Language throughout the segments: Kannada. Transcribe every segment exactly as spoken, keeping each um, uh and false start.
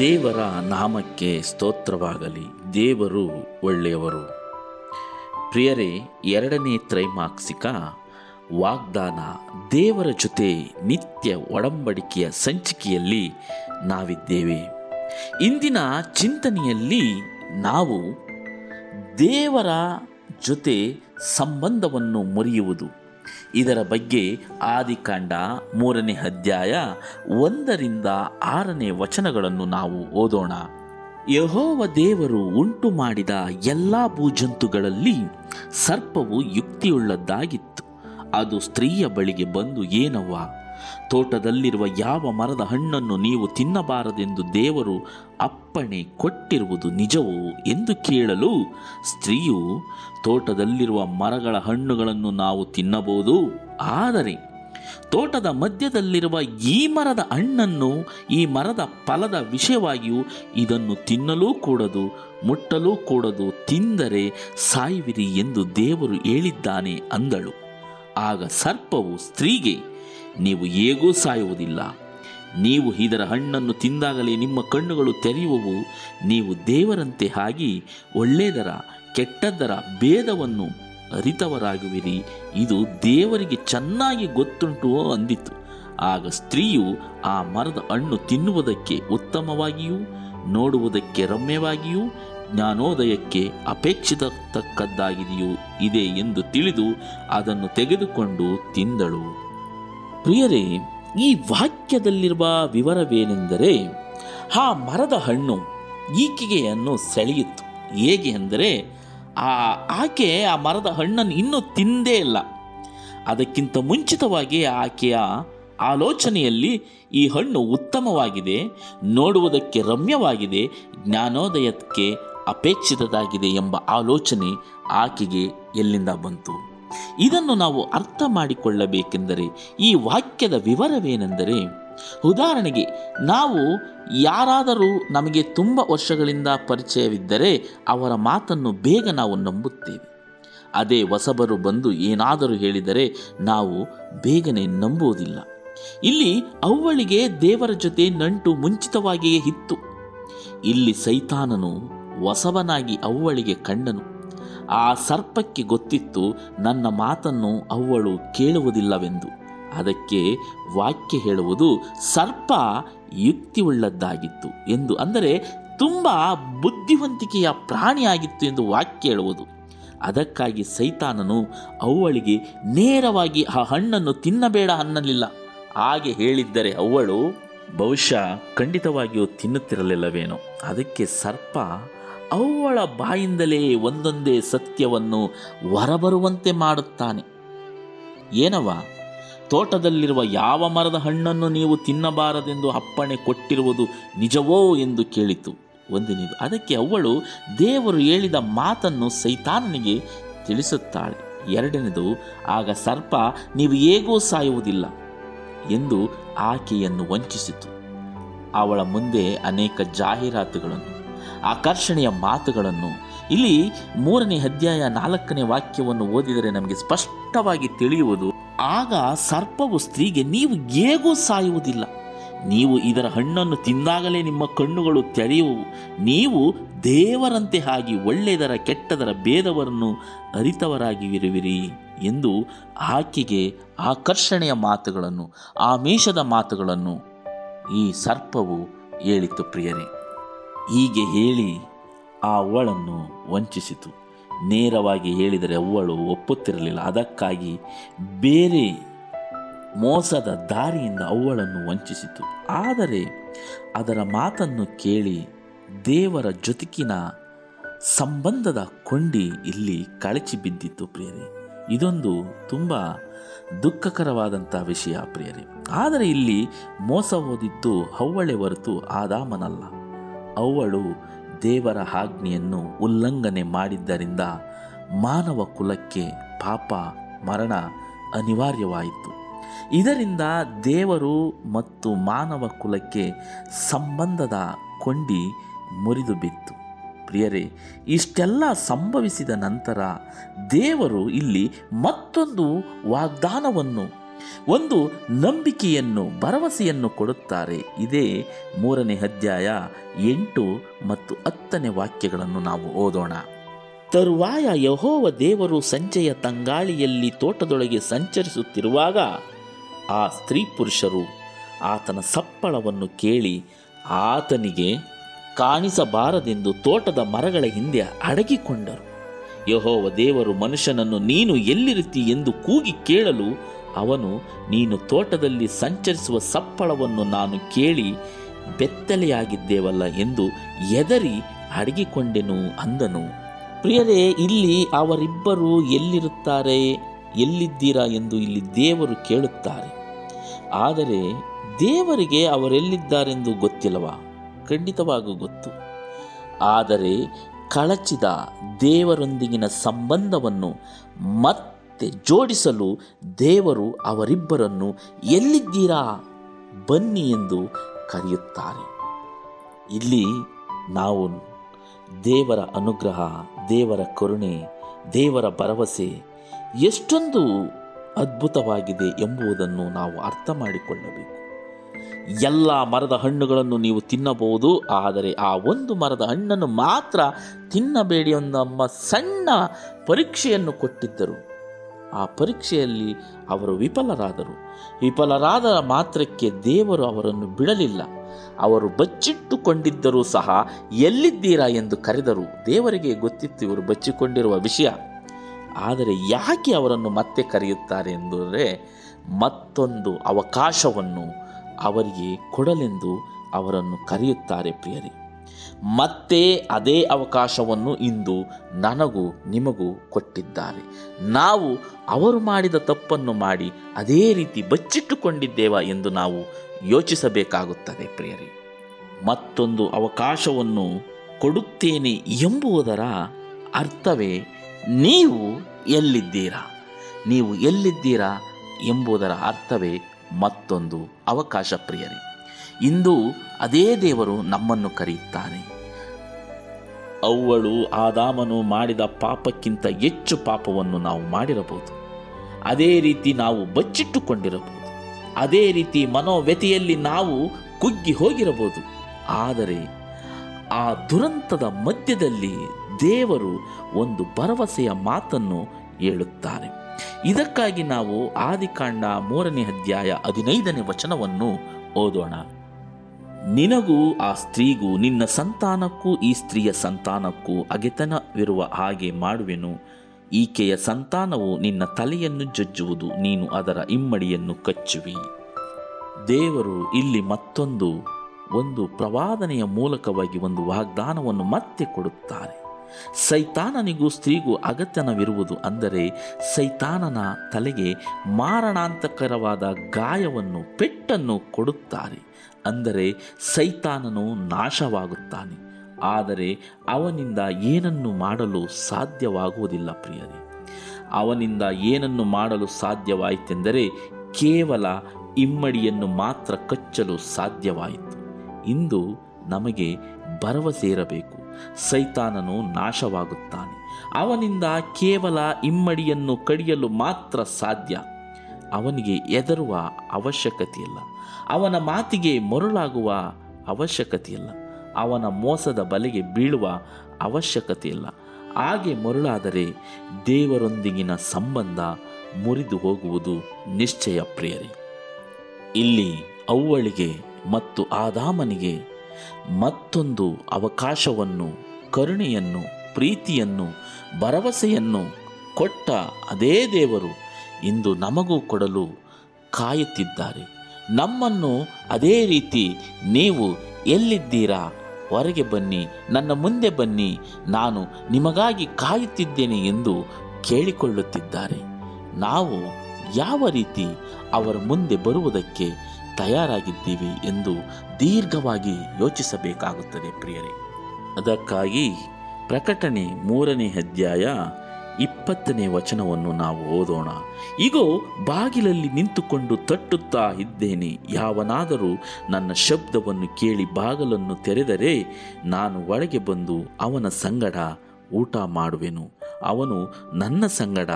ದೇವರ ನಾಮಕ್ಕೆ ಸ್ತೋತ್ರವಾಗಲಿ. ದೇವರು ಒಳ್ಳೆಯವರು. ಪ್ರಿಯರೇ, ಎರಡನೇ ತ್ರೈಮಾಸಿಕ ವಾಗ್ದಾನ ದೇವರ ಜೊತೆ ನಿತ್ಯ ಒಡಂಬಡಿಕೆಯ ಸಂಚಿಕೆಯಲ್ಲಿ ನಾವಿದ್ದೇವೆ. ಇಂದಿನ ಚಿಂತನೆಯಲ್ಲಿ ನಾವು ದೇವರ ಜೊತೆ ಸಂಬಂಧವನ್ನು ಮುರಿಯುವುದು, ಇದರ ಬಗ್ಗೆ ಆದಿಕಾಂಡ ಮೂರನೇ ಅಧ್ಯಾಯ ಒಂದರಿಂದ ಆರನೇ ವಚನಗಳನ್ನು ನಾವು ಓದೋಣ. ಯೆಹೋವ ದೇವರು ಉಂಟು ಮಾಡಿದ ಎಲ್ಲ ಭೂಜಂತುಗಳಲ್ಲಿ ಸರ್ಪವು ಯುಕ್ತಿಯುಳ್ಳದ್ದಾಗಿತ್ತು. ಅದು ಸ್ತ್ರೀಯ ಬಳಿಗೆ ಬಂದು, ಏನವ್ವ, ತೋಟದಲ್ಲಿರುವ ಯಾವ ಮರದ ಹಣ್ಣನ್ನು ನೀವು ತಿನ್ನಬಾರದೆಂದು ದೇವರು ಅಪ್ಪಣೆ ಕೊಟ್ಟಿರುವುದು ನಿಜವೋ ಎಂದು ಕೇಳಲು, ಸ್ತ್ರೀಯು, ತೋಟದಲ್ಲಿರುವ ಮರಗಳ ಹಣ್ಣುಗಳನ್ನು ನಾವು ತಿನ್ನಬಹುದು, ಆದರೆ ತೋಟದ ಮಧ್ಯದಲ್ಲಿರುವ ಈ ಮರದ ಹಣ್ಣನ್ನು, ಈ ಮರದ ಫಲದ ವಿಷಯವಾಗಿಯೂ ಇದನ್ನು ತಿನ್ನಲೂ ಕೂಡದು, ಮುಟ್ಟಲೂ ಕೂಡದು, ತಿಂದರೆ ಸಾಯುವಿರಿ ಎಂದು ದೇವರು ಹೇಳಿದ್ದಾನೆ ಅಂದಳು. ಆಗ ಸರ್ಪವು ಸ್ತ್ರೀಗೆ, ನೀವು ಹೇಗೂ ಸಾಯುವುದಿಲ್ಲ, ನೀವು ಇದರ ಹಣ್ಣನ್ನು ತಿಂದಾಗಲೇ ನಿಮ್ಮ ಕಣ್ಣುಗಳು ತೆರೆಯುವವು, ನೀವು ದೇವರಂತೆ ಆಗಿ ಒಳ್ಳೆಯದರ ಕೆಟ್ಟದ್ದರ ಭೇದವನ್ನು ಅರಿತವರಾಗುವಿರಿ, ಇದು ದೇವರಿಗೆ ಚೆನ್ನಾಗಿ ಗೊತ್ತುಂಟು ಅಂದಿತು. ಆಗ ಸ್ತ್ರೀಯು ಆ ಮರದ ಹಣ್ಣು ತಿನ್ನುವುದಕ್ಕೆ ಉತ್ತಮವಾಗಿಯೂ, ನೋಡುವುದಕ್ಕೆ ರಮ್ಯವಾಗಿಯೂ, ಜ್ಞಾನೋದಯಕ್ಕೆ ಅಪೇಕ್ಷಿತಕ್ಕದ್ದಾಗಿದೆಯೂ ಇದೆ ಎಂದು ತಿಳಿದು ಅದನ್ನು ತೆಗೆದುಕೊಂಡು ತಿಂದಳು. ಪ್ರಿಯರೇ, ಈ ವಾಕ್ಯದಲ್ಲಿರುವ ವಿವರವೇನೆಂದರೆ, ಆ ಮರದ ಹಣ್ಣು ಈಕೆಗೆಯನ್ನು ಸೆಳೆಯಿತು. ಹೇಗೆ ಅಂದರೆ, ಆ ಆಕೆ ಆ ಮರದ ಹಣ್ಣನ್ನು ಇನ್ನೂ ತಿಂದೇ ಇಲ್ಲ. ಅದಕ್ಕಿಂತ ಮುಂಚಿತವಾಗಿ ಆಕೆಯ ಆಲೋಚನೆಯಲ್ಲಿ ಈ ಹಣ್ಣು ಉತ್ತಮವಾಗಿದೆ, ನೋಡುವುದಕ್ಕೆ ರಮ್ಯವಾಗಿದೆ, ಜ್ಞಾನೋದಯಕ್ಕೆ ಅಪೇಕ್ಷಿತದಾಗಿದೆ ಎಂಬ ಆಲೋಚನೆ ಆಕೆಗೆ ಎಲ್ಲಿಂದ ಬಂತು? ಇದನ್ನು ನಾವು ಅರ್ಥ ಮಾಡಿಕೊಳ್ಳಬೇಕೆಂದರೆ ಈ ವಾಕ್ಯದ ವಿವರವೇನೆಂದರೆ, ಉದಾಹರಣೆಗೆ ನಾವು ಯಾರಾದರೂ ನಮಗೆ ತುಂಬ ವರ್ಷಗಳಿಂದ ಪರಿಚಯವಿದ್ದರೆ ಅವರ ಮಾತನ್ನು ಬೇಗ ನಾವು ನಂಬುತ್ತೇವೆ. ಅದೇ ಹೊಸಬರು ಬಂದು ಏನಾದರೂ ಹೇಳಿದರೆ ನಾವು ಬೇಗನೆ ನಂಬುವುದಿಲ್ಲ. ಇಲ್ಲಿ ಅವಳಿಗೆ ದೇವರ ಜೊತೆ ನಂಟು ಮುಂಚಿತವಾಗಿಯೇ ಇತ್ತು. ಇಲ್ಲಿ ಸೈತಾನನು ಹೊಸಬನಾಗಿ ಅವಳಿಗೆ ಕಂಡನು. ಆ ಸರ್ಪಕ್ಕೆ ಗೊತ್ತಿತ್ತು ನನ್ನ ಮಾತನ್ನು ಅವಳು ಕೇಳುವುದಿಲ್ಲವೆಂದು. ಅದಕ್ಕೆ ವಾಕ್ಯ ಹೇಳುವುದು ಸರ್ಪ ಯುಕ್ತಿಯುಳ್ಳದ್ದಾಗಿತ್ತು ಎಂದು, ಅಂದರೆ ತುಂಬ ಬುದ್ಧಿವಂತಿಕೆಯ ಪ್ರಾಣಿಯಾಗಿತ್ತು ಎಂದು ವಾಕ್ಯ ಹೇಳುವುದು. ಅದಕ್ಕಾಗಿ ಸೈತಾನನು ಅವಳಿಗೆ ನೇರವಾಗಿ ಆ ಹಣ್ಣನ್ನು ತಿನ್ನಬೇಡ ಅನ್ನಲಿಲ್ಲ. ಹಾಗೆ ಹೇಳಿದ್ದರೆ ಅವಳು ಬಹುಶಃ ಖಂಡಿತವಾಗಿಯೂ ತಿನ್ನುತ್ತಿರಲಿಲ್ಲವೇನೋ. ಅದಕ್ಕೆ ಸರ್ಪ ಅವಳ ಬಾಯಿಂದಲೇ ಒಂದೊಂದೇ ಸತ್ಯವನ್ನು ಹೊರಬರುವಂತೆ ಮಾಡುತ್ತಾನೆ. ಏನವ, ತೋಟದಲ್ಲಿರುವ ಯಾವ ಮರದ ಹಣ್ಣನ್ನು ನೀವು ತಿನ್ನಬಾರದೆಂದು ಅಪ್ಪಣೆ ಕೊಟ್ಟಿರುವುದು ನಿಜವೋ ಎಂದು ಕೇಳಿತು. ಒಂದಿನಿದು ಅದಕ್ಕೆ ಅವಳು ದೇವರು ಹೇಳಿದ ಮಾತನ್ನು ಸೈತಾನನಿಗೆ ತಿಳಿಸುತ್ತಾಳೆ. ಎರಡನೇದು, ಆಗ ಸರ್ಪ ನೀವು ಹೇಗೂ ಸಾಯುವುದಿಲ್ಲ ಎಂದು ಆಕೆಯನ್ನು ವಂಚಿಸಿತು. ಅವಳ ಮುಂದೆ ಅನೇಕ ಜಾಹೀರಾತುಗಳನ್ನು, ಆಕರ್ಷಣೆಯ ಮಾತುಗಳನ್ನು. ಇಲ್ಲಿ ಮೂರನೇ ಅಧ್ಯಾಯ ನಾಲ್ಕನೇ ವಾಕ್ಯವನ್ನು ಓದಿದರೆ ನಮಗೆ ಸ್ಪಷ್ಟವಾಗಿ ತಿಳಿಯುವುದು, ಆಗ ಸರ್ಪವು ಸ್ತ್ರೀಗೆ, ನೀವು ಹೇಗೂ ಸಾಯುವುದಿಲ್ಲ, ನೀವು ಇದರ ಹಣ್ಣನ್ನು ತಿಂದಾಗಲೇ ನಿಮ್ಮ ಕಣ್ಣುಗಳು ತೆರೆಯುವು, ನೀವು ದೇವರಂತೆ ಆಗಿ ಒಳ್ಳೆಯದರ ಕೆಟ್ಟದರ ಭೇದವನ್ನು ಅರಿತವರಾಗಿರುವಿರಿ ಎಂದು ಆಕೆಗೆ ಆಕರ್ಷಣೆಯ ಮಾತುಗಳನ್ನು, ಆಮೇಷದ ಮಾತುಗಳನ್ನು ಈ ಸರ್ಪವು ಹೇಳಿತು. ಪ್ರಿಯರೇ, ಹೀಗೆ ಹೇಳಿ ಆ ಅವಳನ್ನು ವಂಚಿಸಿತು. ನೇರವಾಗಿ ಹೇಳಿದರೆ ಅವಳು ಒಪ್ಪುತ್ತಿರಲಿಲ್ಲ. ಅದಕ್ಕಾಗಿ ಬೇರೆ ಮೋಸದ ದಾರಿಯಿಂದ ಅವಳನ್ನು ವಂಚಿಸಿತು. ಆದರೆ ಅದರ ಮಾತನ್ನು ಕೇಳಿ ದೇವರ ಜೊತೆಗಿನ ಸಂಬಂಧದ ಕೊಂಡಿ ಇಲ್ಲಿ ಕಳಚಿ ಬಿದ್ದಿತ್ತು. ಪ್ರಿಯರೇ, ಇದೊಂದು ತುಂಬ ದುಃಖಕರವಾದಂಥ ವಿಷಯ. ಪ್ರಿಯರೇ, ಆದರೆ ಇಲ್ಲಿ ಮೋಸ ಹೋದಿತ್ತು ಅವಳೇ ಹೊರತು ಆದಾಮನಲ್ಲ. ಅವಳು ದೇವರ ಆಜ್ಞೆಯನ್ನು ಉಲ್ಲಂಘನೆ ಮಾಡಿದ್ದರಿಂದ ಮಾನವ ಕುಲಕ್ಕೆ ಪಾಪ, ಮರಣ ಅನಿವಾರ್ಯವಾಯಿತು. ಇದರಿಂದ ದೇವರು ಮತ್ತು ಮಾನವ ಕುಲಕ್ಕೆ ಸಂಬಂಧದ ಕೊಂಡಿ ಮುರಿದು ಬಿತ್ತು. ಪ್ರಿಯರೇ, ಇಷ್ಟೆಲ್ಲ ಸಂಭವಿಸಿದ ನಂತರ ದೇವರು ಇಲ್ಲಿ ಮತ್ತೊಂದು ವಾಗ್ದಾನವನ್ನು, ಒಂದು ನಂಬಿಕೆಯನ್ನು, ಭರವಸೆಯನ್ನು ಕೊಡುತ್ತಾರೆ. ಇದೇ ಮೂರನೇ ಅಧ್ಯಾಯ ಎಂಟು ಮತ್ತು ಹತ್ತನೇ ವಾಕ್ಯಗಳನ್ನು ನಾವು ಓದೋಣ. ತರುವಾಯ ಯೆಹೋವ ದೇವರು ಸಂಜೆಯ ತಂಗಾಳಿಯಲ್ಲಿ ತೋಟದೊಳಗೆ ಸಂಚರಿಸುತ್ತಿರುವಾಗ ಆ ಸ್ತ್ರೀ ಪುರುಷರು ಆತನ ಸಪ್ಪಳವನ್ನು ಕೇಳಿ ಆತನಿಗೆ ಕಾಣಿಸಬಾರದೆಂದು ತೋಟದ ಮರಗಳ ಹಿಂದೆ ಅಡಗಿಕೊಂಡರು. ಯೆಹೋವ ದೇವರು ಮನುಷ್ಯನನ್ನು, ನೀನು ಎಲ್ಲಿರುತ್ತಿ ಎಂದು ಕೂಗಿ ಕೇಳಲು ಅವನು, ನೀನು ತೋಟದಲ್ಲಿ ಸಂಚರಿಸುವ ಸಪ್ಪಳವನ್ನು ನಾನು ಕೇಳಿ ಬೆತ್ತಲೆಯಾಗಿದ್ದೇವಲ್ಲ ಎಂದು ಎದರಿ ಅಡಗಿಕೊಂಡೆನು ಅಂದನು. ಪ್ರಿಯರೇ, ಇಲ್ಲಿ ಅವರಿಬ್ಬರು ಎಲ್ಲಿರುತ್ತಾರೆ, ಎಲ್ಲಿದ್ದೀರಾ ಎಂದು ಇಲ್ಲಿ ದೇವರು ಕೇಳುತ್ತಾರೆ. ಆದರೆ ದೇವರಿಗೆ ಅವರೆಲ್ಲಿದ್ದಾರೆಂದು ಗೊತ್ತಿಲ್ಲವಾ? ಖಂಡಿತವಾಗೂ ಗೊತ್ತು. ಆದರೆ ಕಳಚಿದ ದೇವರೊಂದಿಗಿನ ಸಂಬಂಧವನ್ನು ಮತ್ತೆ ಜೋಡಿಸಲು ದೇವರು ಅವರಿಬ್ಬರನ್ನು ಎಲ್ಲಿದ್ದೀರಾ, ಬನ್ನಿ ಎಂದು ಕರೆಯುತ್ತಾರೆ. ಇಲ್ಲಿ ನಾವು ದೇವರ ಅನುಗ್ರಹ, ದೇವರ ಕರುಣೆ, ದೇವರ ಭರವಸೆ ಎಷ್ಟೊಂದು ಅದ್ಭುತವಾಗಿದೆ ಎಂಬುದನ್ನು ನಾವು ಅರ್ಥ ಮಾಡಿಕೊಳ್ಳಬೇಕು. ಎಲ್ಲ ಮರದ ಹಣ್ಣುಗಳನ್ನು ನೀವು ತಿನ್ನಬಹುದು, ಆದರೆ ಆ ಒಂದು ಮರದ ಹಣ್ಣನ್ನು ಮಾತ್ರ ತಿನ್ನಬೇಡಿ ಎಂಬ ಸಣ್ಣ ಪರೀಕ್ಷೆಯನ್ನು ಕೊಟ್ಟಿದ್ದರು. ಆ ಪರೀಕ್ಷೆಯಲ್ಲಿ ಅವರು ವಿಫಲರಾದರು. ವಿಫಲರಾದ ಮಾತ್ರಕ್ಕೆ ದೇವರು ಅವರನ್ನು ಬಿಡಲಿಲ್ಲ. ಅವರು ಬಚ್ಚಿಟ್ಟುಕೊಂಡಿದ್ದರೂ ಸಹ ಎಲ್ಲಿದ್ದೀರಾ ಎಂದು ಕರೆದರು. ದೇವರಿಗೆ ಗೊತ್ತಿತ್ತು ಇವರು ಬಚ್ಚಿಕೊಂಡಿರುವ ವಿಷಯ. ಆದರೆ ಯಾಕೆ ಅವರನ್ನು ಮತ್ತೆ ಕರೆಯುತ್ತಾರೆ ಎಂದರೆ ಮತ್ತೊಂದು ಅವಕಾಶವನ್ನು ಅವರಿಗೆ ಕೊಡಲೆಂದು ಅವರನ್ನು ಕರೆಯುತ್ತಾರೆ. ಪ್ರಿಯರೇ, ಮತ್ತೆ ಅದೇ ಅವಕಾಶವನ್ನು ಇಂದು ನನಗೂ ನಿಮಗೂ ಕೊಟ್ಟಿದ್ದಾರೆ. ನಾವು ಅವರು ಮಾಡಿದ ತಪ್ಪನ್ನು ಮಾಡಿ ಅದೇ ರೀತಿ ಬಚ್ಚಿಟ್ಟುಕೊಂಡಿದ್ದೇವಾ ಎಂದು ನಾವು ಯೋಚಿಸಬೇಕಾಗುತ್ತದೆ. ಪ್ರಿಯರೇ, ಮತ್ತೊಂದು ಅವಕಾಶವನ್ನು ಕೊಡುತ್ತೇನೆ ಎಂಬುದರ ಅರ್ಥವೇ ನೀವು ಎಲ್ಲಿದ್ದೀರಾ, ನೀವು ಎಲ್ಲಿದ್ದೀರಾ ಎಂಬುದರ ಅರ್ಥವೇ ಮತ್ತೊಂದು ಅವಕಾಶ. ಪ್ರಿಯರೇ, ಇಂದು ಅದೇ ದೇವರು ನಮ್ಮನ್ನು ಕರೆಯುತ್ತಾರೆ. ಅವ್ವಳು ಆದಾಮನು ಮಾಡಿದ ಪಾಪಕ್ಕಿಂತ ಹೆಚ್ಚು ಪಾಪವನ್ನು ನಾವು ಮಾಡಿರಬಹುದು. ಅದೇ ರೀತಿ ನಾವು ಬಚ್ಚಿಟ್ಟುಕೊಂಡಿರಬಹುದು. ಅದೇ ರೀತಿ ಮನೋವ್ಯಥೆಯಲ್ಲಿ ನಾವು ಕುಗ್ಗಿ ಹೋಗಿರಬಹುದು. ಆದರೆ ಆ ದುರಂತದ ಮಧ್ಯದಲ್ಲಿ ದೇವರು ಒಂದು ಭರವಸೆಯ ಮಾತನ್ನು ಹೇಳುತ್ತಾರೆ. ಇದಕ್ಕಾಗಿ ನಾವು ಆದಿಕಾಂಡ ಮೂರನೇ ಅಧ್ಯಾಯ ಹದಿನೈದನೇ ವಚನವನ್ನು ಓದೋಣ. ನಿನಗೂ ಆ ಸ್ತ್ರೀಗೂ, ನಿನ್ನ ಸಂತಾನಕ್ಕೂ ಈ ಸ್ತ್ರೀಯ ಸಂತಾನಕ್ಕೂ ಅಗೆತನವಿರುವ ಹಾಗೆ ಮಾಡುವೆನು. ಈಕೆಯ ಸಂತಾನವು ನಿನ್ನ ತಲೆಯನ್ನು ಜಜ್ಜುವುದು, ನೀನು ಅದರ ಇಮ್ಮಡಿಯನ್ನು ಕಚ್ಚುವಿ. ದೇವರು ಇಲ್ಲಿ ಮತ್ತೊಂದು ಒಂದು ಪ್ರವಾದನೆಯ ಮೂಲಕವಾಗಿ ಒಂದು ವಾಗ್ದಾನವನ್ನು ಮತ್ತೆ ಕೊಡುತ್ತಾರೆ. ಸೈತಾನನಿಗೂ ಸ್ತ್ರೀಗೂ ಅಗತ್ಯವಿರುವುದು ಅಂದರೆ ಸೈತಾನನ ತಲೆಗೆ ಮಾರಣಾಂತಕರವಾದ ಗಾಯವನ್ನು, ಪೆಟ್ಟನ್ನು ಕೊಡುತ್ತಾರೆ. ಅಂದರೆ ಸೈತಾನನು ನಾಶವಾಗುತ್ತಾನೆ, ಆದರೆ ಅವನಿಂದ ಏನನ್ನು ಮಾಡಲು ಸಾಧ್ಯವಾಗುವುದಿಲ್ಲ. ಪ್ರಿಯರೇ, ಅವನಿಂದ ಏನನ್ನು ಮಾಡಲು ಸಾಧ್ಯವಾಯಿತೆಂದರೆ ಕೇವಲ ಇಮ್ಮಡಿಯನ್ನು ಮಾತ್ರ ಕಚ್ಚಲು ಸಾಧ್ಯವಾಯಿತು. ಇಂದು ನಮಗೆ ಭರವಸೆ ಇರಬೇಕು. ಸೈತಾನನು ನಾಶವಾಗುತ್ತಾನೆ, ಅವನಿಂದ ಕೇವಲ ಇಮ್ಮಡಿಯನ್ನು ಕಡಿಯಲು ಮಾತ್ರ ಸಾಧ್ಯ. ಅವನಿಗೆ ಹೆದರುವ ಅವಶ್ಯಕತೆಯಿಲ್ಲ, ಅವನ ಮಾತಿಗೆ ಮರುಳಾಗುವ ಅವಶ್ಯಕತೆಯಿಲ್ಲ, ಅವನ ಮೋಸದ ಬಲೆಗೆ ಬೀಳುವ ಅವಶ್ಯಕತೆಯಿಲ್ಲ. ಹಾಗೆ ಮರುಳಾದರೆ ದೇವರೊಂದಿಗಿನ ಸಂಬಂಧ ಮುರಿದು ಹೋಗುವುದು ನಿಶ್ಚಯ. ಪ್ರಿಯರೇ, ಇಲ್ಲಿ ಅವ್ವಳಿಗೆ ಮತ್ತು ಆದಾಮನಿಗೆ ಮತ್ತೊಂದು ಅವಕಾಶವನ್ನು, ಕರುಣೆಯನ್ನು, ಪ್ರೀತಿಯನ್ನು, ಭರವಸೆಯನ್ನು ಕೊಟ್ಟ ಅದೇ ದೇವರು ಇಂದು ನಮಗೂ ಕೊಡಲು ಕಾಯುತ್ತಿದ್ದಾರೆ. ನಮ್ಮನ್ನು ಅದೇ ರೀತಿ, ನೀವು ಎಲ್ಲಿದ್ದೀರಾ, ಹೊರಗೆ ಬನ್ನಿ, ನನ್ನ ಮುಂದೆ ಬನ್ನಿ, ನಾನು ನಿಮಗಾಗಿ ಕಾಯುತ್ತಿದ್ದೇನೆ ಎಂದು ಕೇಳಿಕೊಳ್ಳುತ್ತಿದ್ದಾರೆ. ನಾವು ಯಾವ ರೀತಿ ಅವರ ಮುಂದೆ ಬರುವುದಕ್ಕೆ ತಯಾರಾಗಿದ್ದೀವಿ ಎಂದು ದೀರ್ಘವಾಗಿ ಯೋಚಿಸಬೇಕಾಗುತ್ತದೆ. ಪ್ರಿಯರೇ, ಅದಕ್ಕಾಗಿ ಪ್ರಕಟಣೆ ಮೂರನೇ ಅಧ್ಯಾಯ ಇಪ್ಪತ್ತನೇ ವಚನವನ್ನು ನಾವು ಓದೋಣ. ಇಗೋ, ಬಾಗಿಲಲ್ಲಿ ನಿಂತುಕೊಂಡು ತಟ್ಟುತ್ತಾ ಇದ್ದೇನೆ. ಯಾವನಾದರೂ ನನ್ನ ಶಬ್ದವನ್ನು ಕೇಳಿ ಬಾಗಿಲನ್ನು ತೆರೆದರೆ ನಾನು ಒಳಗೆ ಬಂದು ಅವನ ಸಂಗಡ ಊಟ ಮಾಡುವೆನು, ಅವನು ನನ್ನ ಸಂಗಡ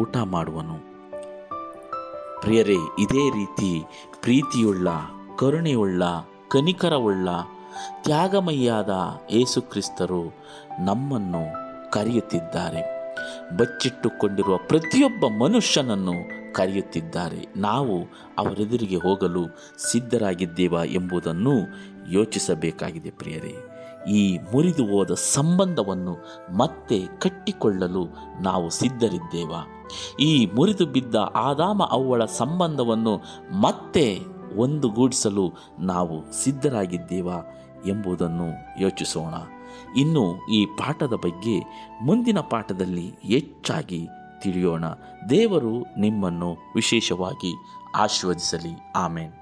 ಊಟ ಮಾಡುವನು. ಪ್ರಿಯರೇ, ಇದೇ ರೀತಿ ಪ್ರೀತಿಯುಳ್ಳ, ಕರುಣೆಯುಳ್ಳ, ಕನಿಕರವುಳ್ಳ, ತ್ಯಾಗಮಯ್ಯಾದ ಯೇಸುಕ್ರಿಸ್ತರು ನಮ್ಮನ್ನು ಕರೆಯುತ್ತಿದ್ದಾರೆ. ಬಚ್ಚಿಟ್ಟುಕೊಂಡಿರುವ ಪ್ರತಿಯೊಬ್ಬ ಮನುಷ್ಯನನ್ನು ಕರೆಯುತ್ತಿದ್ದಾರೆ. ನಾವು ಅವರೆದುರಿಗೆ ಹೋಗಲು ಸಿದ್ಧರಾಗಿದ್ದೇವಾ ಎಂಬುದನ್ನು ಯೋಚಿಸಬೇಕಾಗಿದೆ. ಪ್ರಿಯರೇ, ಈ ಮುರಿದು ಹೋದ ಸಂಬಂಧವನ್ನು ಮತ್ತೆ ಕಟ್ಟಿಕೊಳ್ಳಲು ನಾವು ಸಿದ್ಧರಿದ್ದೇವಾ? ಈ ಮುರಿದು ಬಿದ್ದ ಆದಾಮ ಅವ್ವಳ ಸಂಬಂಧವನ್ನು ಮತ್ತೆ ಒಂದುಗೂಡಿಸಲು ನಾವು ಸಿದ್ಧರಾಗಿದ್ದೇವಾ ಎಂಬುದನ್ನು ಯೋಚಿಸೋಣ. ಇನ್ನು ಈ ಪಾಠದ ಬಗ್ಗೆ ಮುಂದಿನ ಪಾಠದಲ್ಲಿ ಹೆಚ್ಚಾಗಿ ತಿಳಿಯೋಣ. ದೇವರು ನಿಮ್ಮನ್ನು ವಿಶೇಷವಾಗಿ ಆಶೀರ್ವದಿಸಲಿ. ಆಮೆನ್.